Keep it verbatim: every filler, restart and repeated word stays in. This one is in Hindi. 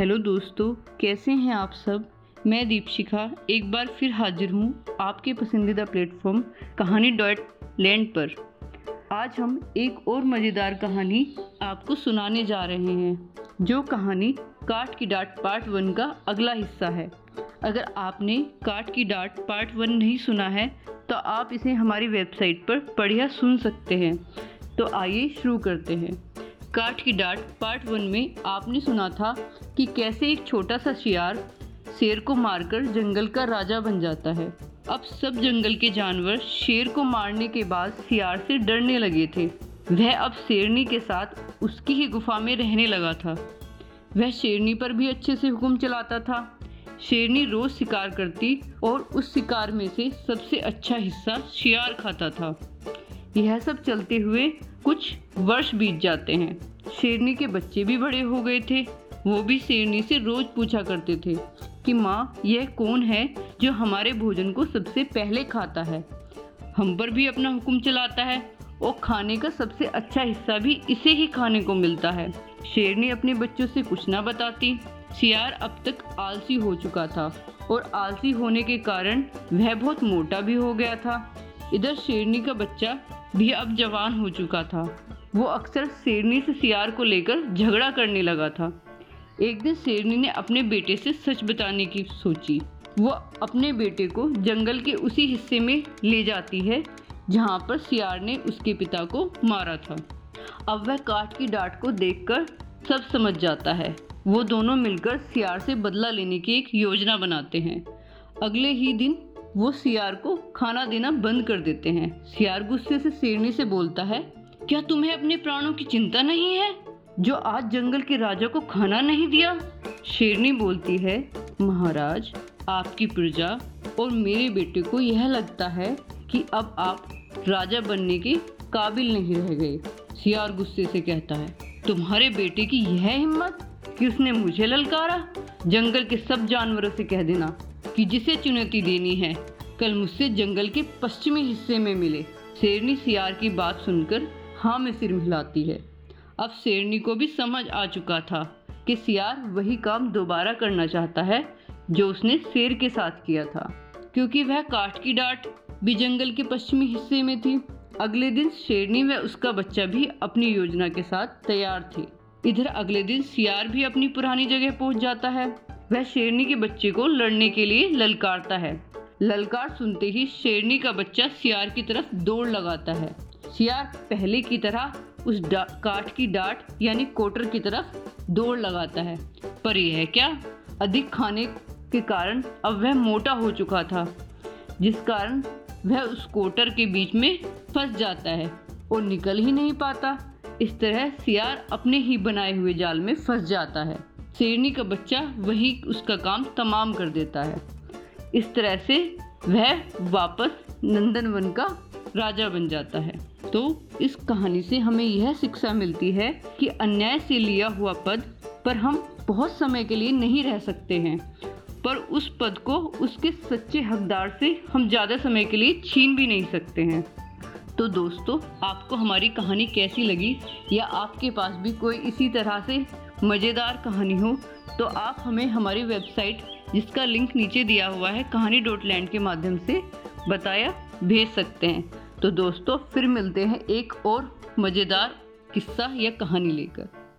हेलो दोस्तों, कैसे हैं आप सब। मैं दीपशिखा एक बार फिर हाजिर हूँ आपके पसंदीदा प्लेटफॉर्म कहानी डॉट लैंड पर। आज हम एक और मज़ेदार कहानी आपको सुनाने जा रहे हैं, जो कहानी काठ की डाट पार्ट वन का अगला हिस्सा है। अगर आपने काठ की डाट पार्ट वन नहीं सुना है तो आप इसे हमारी वेबसाइट पर बढ़िया सुन सकते हैं। तो आइए शुरू करते हैं। काठ की डाट पार्ट वन में आपने सुना था कि कैसे एक छोटा सा शियार शेर को मारकर जंगल का राजा बन जाता है। अब सब जंगल के जानवर शेर को मारने के बाद शियार से डरने लगे थे। वह अब शेरनी के साथ उसकी ही गुफा में रहने लगा था। वह शेरनी पर भी अच्छे से हुक्म चलाता था। शेरनी रोज़ शिकार करती और उस शिकार में से सबसे अच्छा हिस्सा शियार खाता था। यह सब चलते हुए कुछ वर्ष बीत जाते हैं। शेरनी के बच्चे भी बड़े हो गए थे। वो भी शेरनी से रोज़ पूछा करते थे कि माँ, यह कौन है जो हमारे भोजन को सबसे पहले खाता है, हम पर भी अपना हुक्म चलाता है और खाने का सबसे अच्छा हिस्सा भी इसे ही खाने को मिलता है। शेरनी अपने बच्चों से कुछ ना बताती। शियार अब तक आलसी हो चुका था और आलसी होने के कारण वह बहुत मोटा भी हो गया था। इधर शेरनी का बच्चा भी अब जवान हो चुका था। वो अक्सर शेरनी से शियार को लेकर झगड़ा करने लगा था। एक दिन शेरनी ने अपने बेटे से सच बताने की सोची। वो अपने बेटे को जंगल के उसी हिस्से में ले जाती है जहाँ पर शियार ने उसके पिता को मारा था। अब वह काठ की डाट को देखकर सब समझ जाता है। वो दोनों मिलकर शियार से बदला लेने की एक योजना बनाते हैं। अगले ही दिन वो शियार को खाना देना बंद कर देते हैं। शियार गुस्से से शेरनी से बोलता है, क्या तुम्हें अपने प्राणों की चिंता नहीं है जो आज जंगल के राजा को खाना नहीं दिया। शेरनी बोलती है, महाराज, आपकी प्रजा और मेरे बेटे को यह लगता है कि अब आप राजा बनने के काबिल नहीं रह गए। शियार गुस्से से कहता है, तुम्हारे बेटे की यह हिम्मत कि उसने मुझे ललकारा। जंगल के सब जानवरों से कह देना कि जिसे चुनौती देनी है कल मुझसे जंगल के पश्चिमी हिस्से में मिले। शेरनी शियार की बात सुनकर हाँ में सिर हिलाती है। अब शेरनी को भी समझ आ चुका था कि शियार वही काम दोबारा करना चाहता है जो उसने शेर के साथ किया था, क्योंकि वह काठ की डाट भी जंगल के पश्चिमी हिस्से में थी। अगले दिन शेरनी व उसका बच्चा भी अपनी योजना के साथ तैयार थे। इधर अगले दिन शियार भी अपनी पुरानी जगह पहुंच जाता है। वह शेरनी के बच्चे को लड़ने के लिए ललकारता है। ललकार सुनते ही शेरनी का बच्चा शियार की तरफ दौड़ लगाता है। शियार पहले की तरह उस काठ की डाट यानी कोटर की तरफ दौड़ लगाता है, पर यह क्या, अधिक खाने के कारण अब वह मोटा हो चुका था, जिस कारण वह उस कोटर के बीच में फंस जाता है और निकल ही नहीं पाता। इस तरह शियार अपने ही बनाए हुए जाल में फंस जाता है। शेरनी का बच्चा वही उसका काम तमाम कर देता है। इस तरह से वह वापस नंदनवन का राजा बन जाता है। तो इस कहानी से हमें यह शिक्षा मिलती है कि अन्याय से लिया हुआ पद पर हम बहुत समय के लिए नहीं रह सकते हैं, पर उस पद को उसके सच्चे हकदार से हम ज़्यादा समय के लिए छीन भी नहीं सकते हैं। तो दोस्तों, आपको हमारी कहानी कैसी लगी, या आपके पास भी कोई इसी तरह से मज़ेदार कहानी हो तो आप हमें हमारी वेबसाइट, जिसका लिंक नीचे दिया हुआ है, कहानी डॉट लैंड के माध्यम से बताया भेज सकते हैं। तो दोस्तों, फिर मिलते हैं एक और मज़ेदार किस्सा या कहानी लेकर।